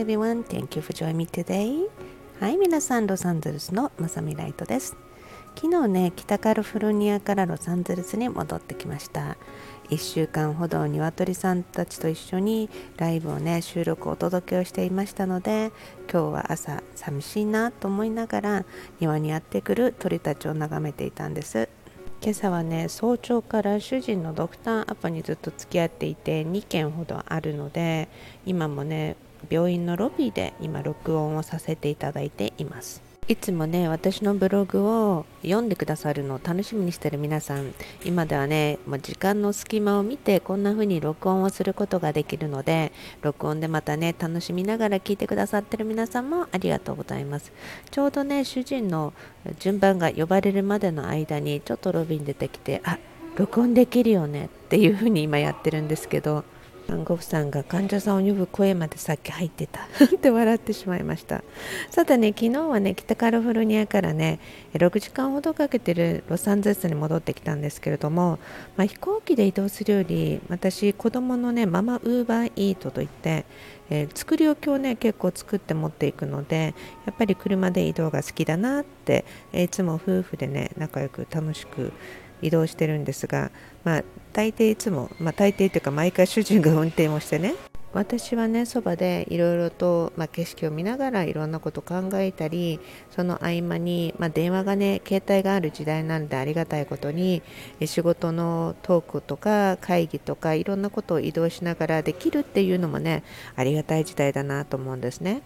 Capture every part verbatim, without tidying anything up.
Hi everyone, thank you for joining me today. はい、皆さん、ロサンゼルスのまさみライトです。昨日ね、北カリフォルニアからロサンゼルスに戻ってきました。いっしゅうかんほど鶏さんたちと一緒にライブをね、収録をお届けをしていましたので、今日は朝寂しいなと思いながら庭にやってくる鳥たちを眺めていたんです。今朝はね、早朝から主人のドクターアポにずっと付き合っていてにけんほどあるので、今もね、病院のロビーで今録音をさせていただいています。いつもね、私のブログを読んでくださるのを楽しみにしている皆さん、今ではね、もう時間の隙間を見てこんな風に録音をすることができるので、録音でまたね、楽しみながら聞いてくださっている皆さんもありがとうございます。ちょうどね、主人の順番が呼ばれるまでの間にちょっとロビーに出てきて、あ、録音できるよねっていう風に今やってるんですけど、看護婦さんが患者さんを呼ぶ声までさっき入ってたって笑ってしまいました。さてね、昨日はね、北カリフォルニアからねろくじかんほどかけてるロサンゼルスに戻ってきたんですけれども、まあ、飛行機で移動するより私子供のねママウーバーイートといって、えー、作り置きをね結構作って持っていくので、やっぱり車で移動が好きだなって、えー、いつも夫婦でね仲良く楽しく移動してるんですが、まあ、大抵いつも、まあ、大抵というか毎回主人が運転をしてね、私はねそばでいろいろと、まあ、景色を見ながらいろんなこと考えたり、その合間に、まあ、電話がね携帯がある時代なんでありがたいことに仕事のトークとか会議とかいろんなことを移動しながらできるっていうのもねありがたい時代だなと思うんですね。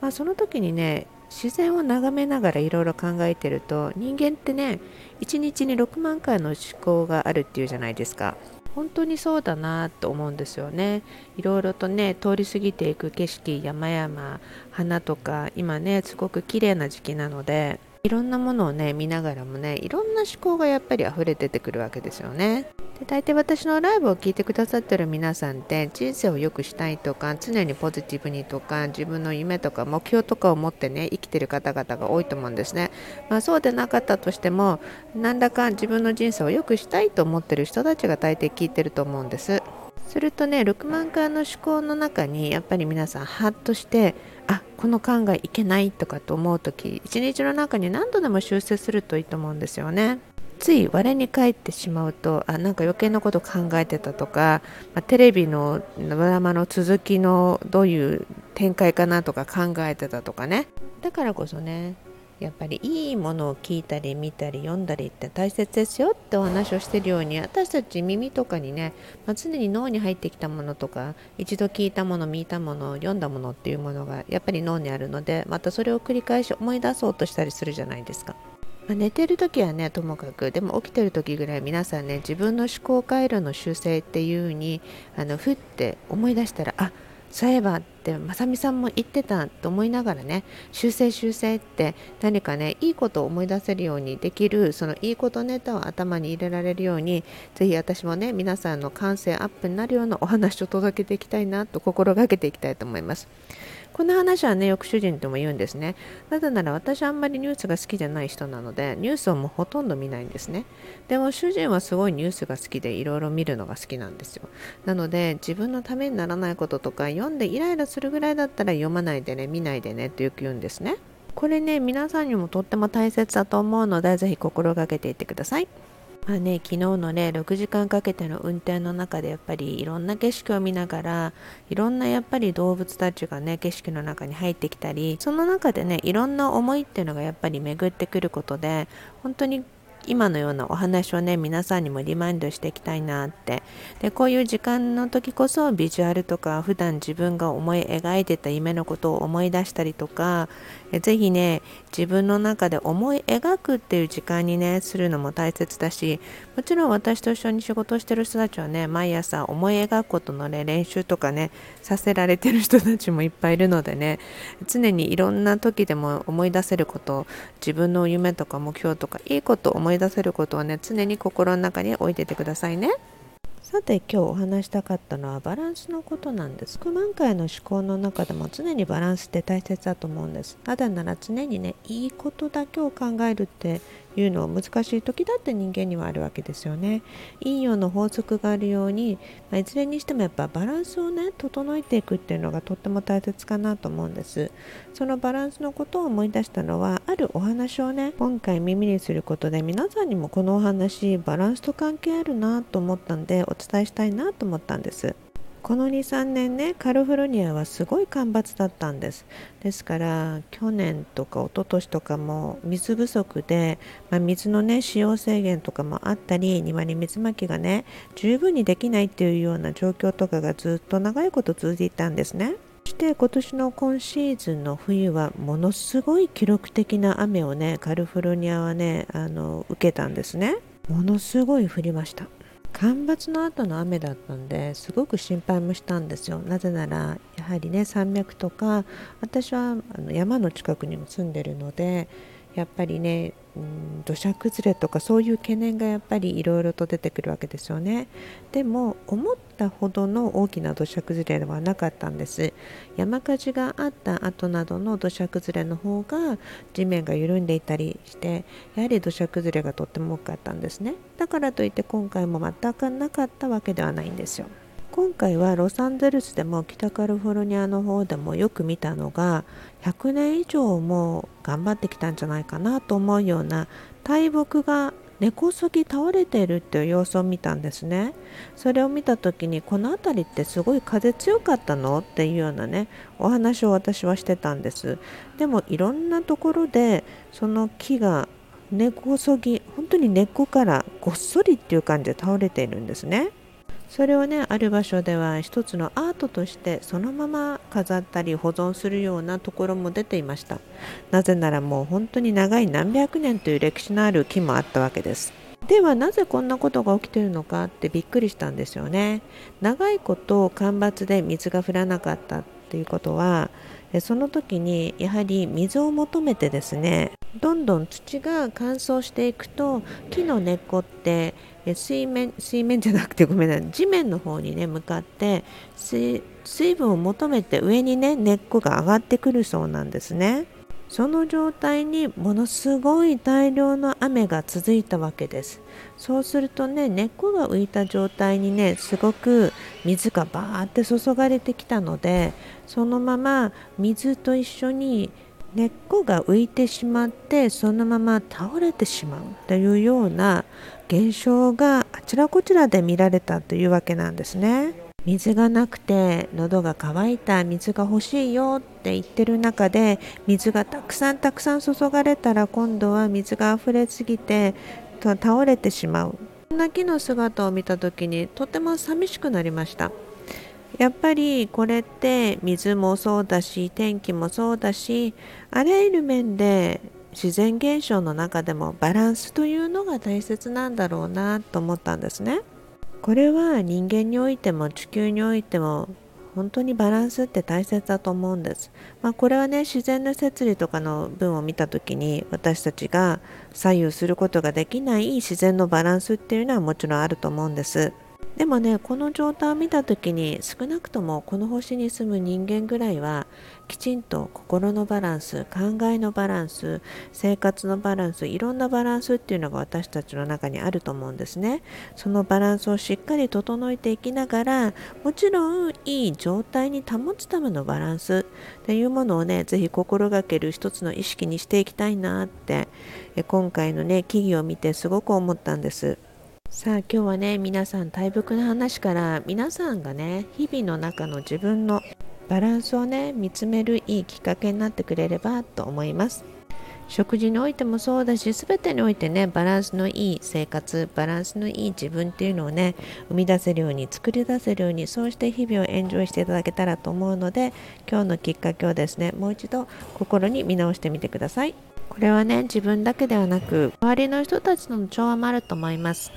まあ、その時にね自然を眺めながらいろいろ考えてると、人間ってねいちにちにろくまんかいの思考があるっていうじゃないですか。本当にそうだなと思うんですよね。いろいろとね通り過ぎていく景色、山々、花とか、今ねすごく綺麗な時期なのでいろんなものをね見ながらもね、いろんな思考がやっぱり溢れ出てくるわけですよね。で、大体私のライブを聞いてくださってる皆さんって人生を良くしたいとか、常にポジティブにとか、自分の夢とか目標とかを持ってね生きてる方々が多いと思うんですね。まあ、そうでなかったとしても何らか自分の人生を良くしたいと思ってる人たちが大抵聞いてると思うんです。するとねろくまんかいの思考の中にやっぱり皆さんハッとして、あ、この考えいけないとかと思うとき、一日の中に何度でも修正するといいと思うんですよね。つい我に返ってしまうと、あ、なんか余計なこと考えてたとか、まあ、テレビのドラマの続きのどういう展開かなとか考えてたとかね。だからこそね、やっぱりいいものを聞いたり見たり読んだりって大切ですよってお話をしてるように、私たち耳とかにね、まあ、常に脳に入ってきたものとか、一度聞いたもの、見たもの、読んだものっていうものがやっぱり脳にあるので、またそれを繰り返し思い出そうとしたりするじゃないですか。まあ、寝てる時はねともかく、でも起きてる時ぐらい皆さんね自分の思考回路の修正っていうふうにあのふって思い出したら、あ、そういえばってまさみさんも言ってたと思いながらね、修正修正って何かねいいことを思い出せるようにできる、そのいいことネタを頭に入れられるように、ぜひ私もね皆さんの感性アップになるようなお話を届けていきたいなと心がけていきたいと思います。この話はねよく主人とも言うんですね。なぜなら私あんまりニュースが好きじゃない人なので、ニュースをもうほとんど見ないんですね。でも主人はすごいニュースが好きでいろいろ見るのが好きなんですよ。なので自分のためにならないこととか、読んでイライラするぐらいだったら読まないでね、見ないでねってよく言うんですね。これね皆さんにもとっても大切だと思うので、ぜひ心がけていってください。まあね、昨日のねろくじかんかけての運転の中でやっぱりいろんな景色を見ながら、いろんなやっぱり動物たちがね景色の中に入ってきたり、その中でねいろんな思いっていうのがやっぱり巡ってくることで、本当に今のようなお話をね皆さんにもリマインドしていきたいなって。で、こういう時間の時こそビジュアルとか普段自分が思い描いてた夢のことを思い出したりとか、ぜひね自分の中で思い描くっていう時間にねするのも大切だし、もちろん私と一緒に仕事をしてる人たちはね毎朝思い描くことの、ね、練習とかねさせられてる人たちもいっぱいいるのでね、常にいろんな時でも思い出せること、自分の夢とか目標とかいいことを思い出せること、思い出せることをね常に心の中に置いててくださいね。さて、今日お話したかったのはバランスのことなんです。ろくまんかいの思考の中でも常にバランスって大切だと思うんです。ただなら常にねいいことだけを考えるっていうのは難しい時だって人間にはあるわけですよね。陰陽の法則があるように、まあ、いずれにしてもやっぱバランスをね整えていくっていうのがとっても大切かなと思うんです。そのバランスのことを思い出したのは、あるお話をね今回耳にすることで、皆さんにもこのお話バランスと関係あるなと思ったんでお伝えしたいなと思ったんです。この にさんねんねカリフォルニアはすごい干ばつだったんです。ですから去年とか一昨年とかも水不足で、まあ、水のね使用制限とかもあったり、庭に水まきがね十分にできないっていうような状況とかがずっと長いこと続いていたんですね。そして今年の今シーズンの冬はものすごい記録的な雨をねカリフォルニアはねあの受けたんですね。ものすごい降りました。干ばつの後の雨だったんですごく心配もしたんですよ。なぜならやはりね山脈とか、私はあの山の近くにも住んでるので、やっぱりねうん土砂崩れとかそういう懸念がやっぱりいろいろと出てくるわけですよね。でも思ったほどの大きな土砂崩れではなかったんです。山火事があった後などの土砂崩れの方が地面が緩んでいたりして、やはり土砂崩れがとっても多かったんですね。だからといって今回も全くなかったわけではないんですよ。今回はロサンゼルスでも北カリフォルニアの方でもよく見たのが、ひゃくねん以上も頑張ってきたんじゃないかなと思うような大木が根こそぎ倒れているっていう様子を見たんですね。それを見た時に、この辺りってすごい風強かったのっていうようなねお話を私はしてたんです。でもいろんなところでその木が根こそぎ、本当に根っこからごっそりっていう感じで倒れているんですね。それをねある場所では一つのアートとしてそのまま飾ったり保存するようなところも出ていました。なぜならもう本当に長い何百年という歴史のある木もあったわけです。ではなぜこんなことが起きているのかってびっくりしたんですよね。長いこと干ばつで水が降らなかったっていうことは、その時にやはり水を求めてですね、どんどん土が乾燥していくと木の根っこって水面水面じゃなくてごめんなさい地面の方にね向かって 水, 水分を求めて上にね根っこが上がってくるそうなんですね。その状態にものすごい大量の雨が続いたわけです。そうするとね根っこが浮いた状態にねすごく水がバーって注がれてきたので、そのまま水と一緒に根っこが浮いてしまって、そのまま倒れてしまうというような現象があちらこちらで見られたというわけなんですね。水がなくて喉が渇いた、水が欲しいよって言ってる中で、水がたくさんたくさん注がれたら今度は水が溢れすぎて倒れてしまう。こんな木の姿を見た時にとても寂しくなりました。やっぱりこれって水もそうだし、天気もそうだし、あらゆる面で自然現象の中でもバランスというのが大切なんだろうなと思ったんですね。これは人間においても地球においても本当にバランスって大切だと思うんです、まあ、これはね自然の摂理とかの文を見た時に、私たちが左右することができない自然のバランスっていうのはもちろんあると思うんです。でもねこの状態を見た時に、少なくともこの星に住む人間ぐらいはきちんと心のバランス、考えのバランス、生活のバランス、いろんなバランスっていうのが私たちの中にあると思うんですね。そのバランスをしっかり整えていきながら、もちろんいい状態に保つためのバランスっていうものをねぜひ心がける一つの意識にしていきたいなって今回のね記事を見てすごく思ったんです。さあ今日はね皆さん大木の話から、皆さんがね日々の中の自分のバランスをね見つめるいいきっかけになってくれればと思います。食事においてもそうだし、全てにおいてねバランスのいい生活、バランスのいい自分っていうのをね生み出せるように、作り出せるように、そうして日々をエンジョイしていただけたらと思うので、今日のきっかけをですねもう一度心に見直してみてください。これはね自分だけではなく周りの人たちとの調和もあると思います。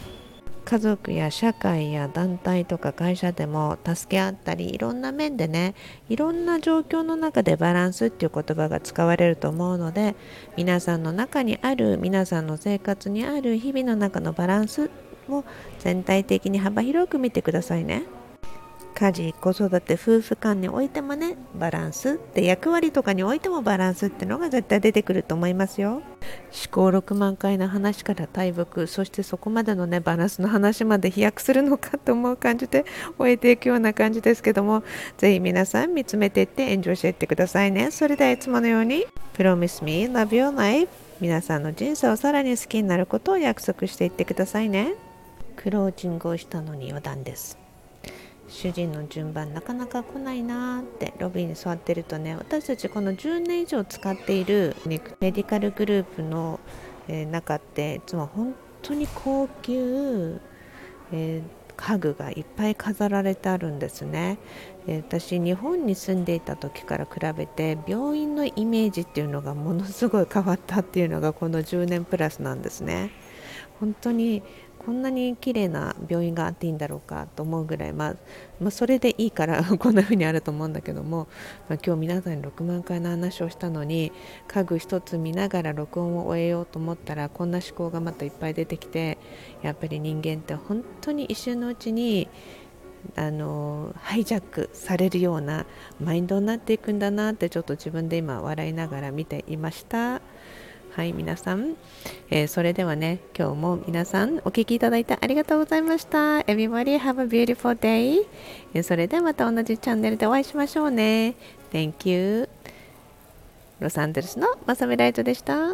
家族や社会や団体とか会社でも助け合ったり、いろんな面でねいろんな状況の中でバランスっていう言葉が使われると思うので、皆さんの中にある、皆さんの生活にある日々の中のバランスを全体的に幅広く見てくださいね。家事子育て夫婦間においてもね、バランスで役割とかにおいてもバランスってのが絶対出てくると思いますよ。思考ろくまん回の話から大木、そしてそこまでのねバランスの話まで飛躍するのかと思う感じで終えていくような感じですけども、ぜひ皆さん見つめていってエンジョイしていってくださいね。それではいつものように Promise me love your life、 皆さんの人生をさらに好きになることを約束していってくださいね。クロージングをしたのに余談です。主人の順番なかなか来ないなってロビーに座ってるとね、私たちこのじゅうねん以上使っているメディカルグループの中っていつも本当に高級、えー、家具がいっぱい飾られてあるんですね。えー、私日本に住んでいた時から比べて病院のイメージっていうのがものすごい変わったっていうのがこのじゅうねんプラスなんですね。本当にこんなに綺麗な病院があっていいんだろうかと思うぐらい、まあまあ、それでいいからこんな風にあると思うんだけども、まあ、今日皆さんにろくまん回の話をしたのに家具一つ見ながら録音を終えようと思ったらこんな思考がまたいっぱい出てきて、やっぱり人間って本当に一瞬のうちにあのハイジャックされるようなマインドになっていくんだなって、ちょっと自分で今笑いながら見ていました。はい、皆さん、えー、それではね、今日も皆さんお聞きいただいてありがとうございました。 Everybody have a beautiful day、えー、それではまた同じチャンネルでお会いしましょうね。 Thank you。 ロサンゼルスのまさみライトでした。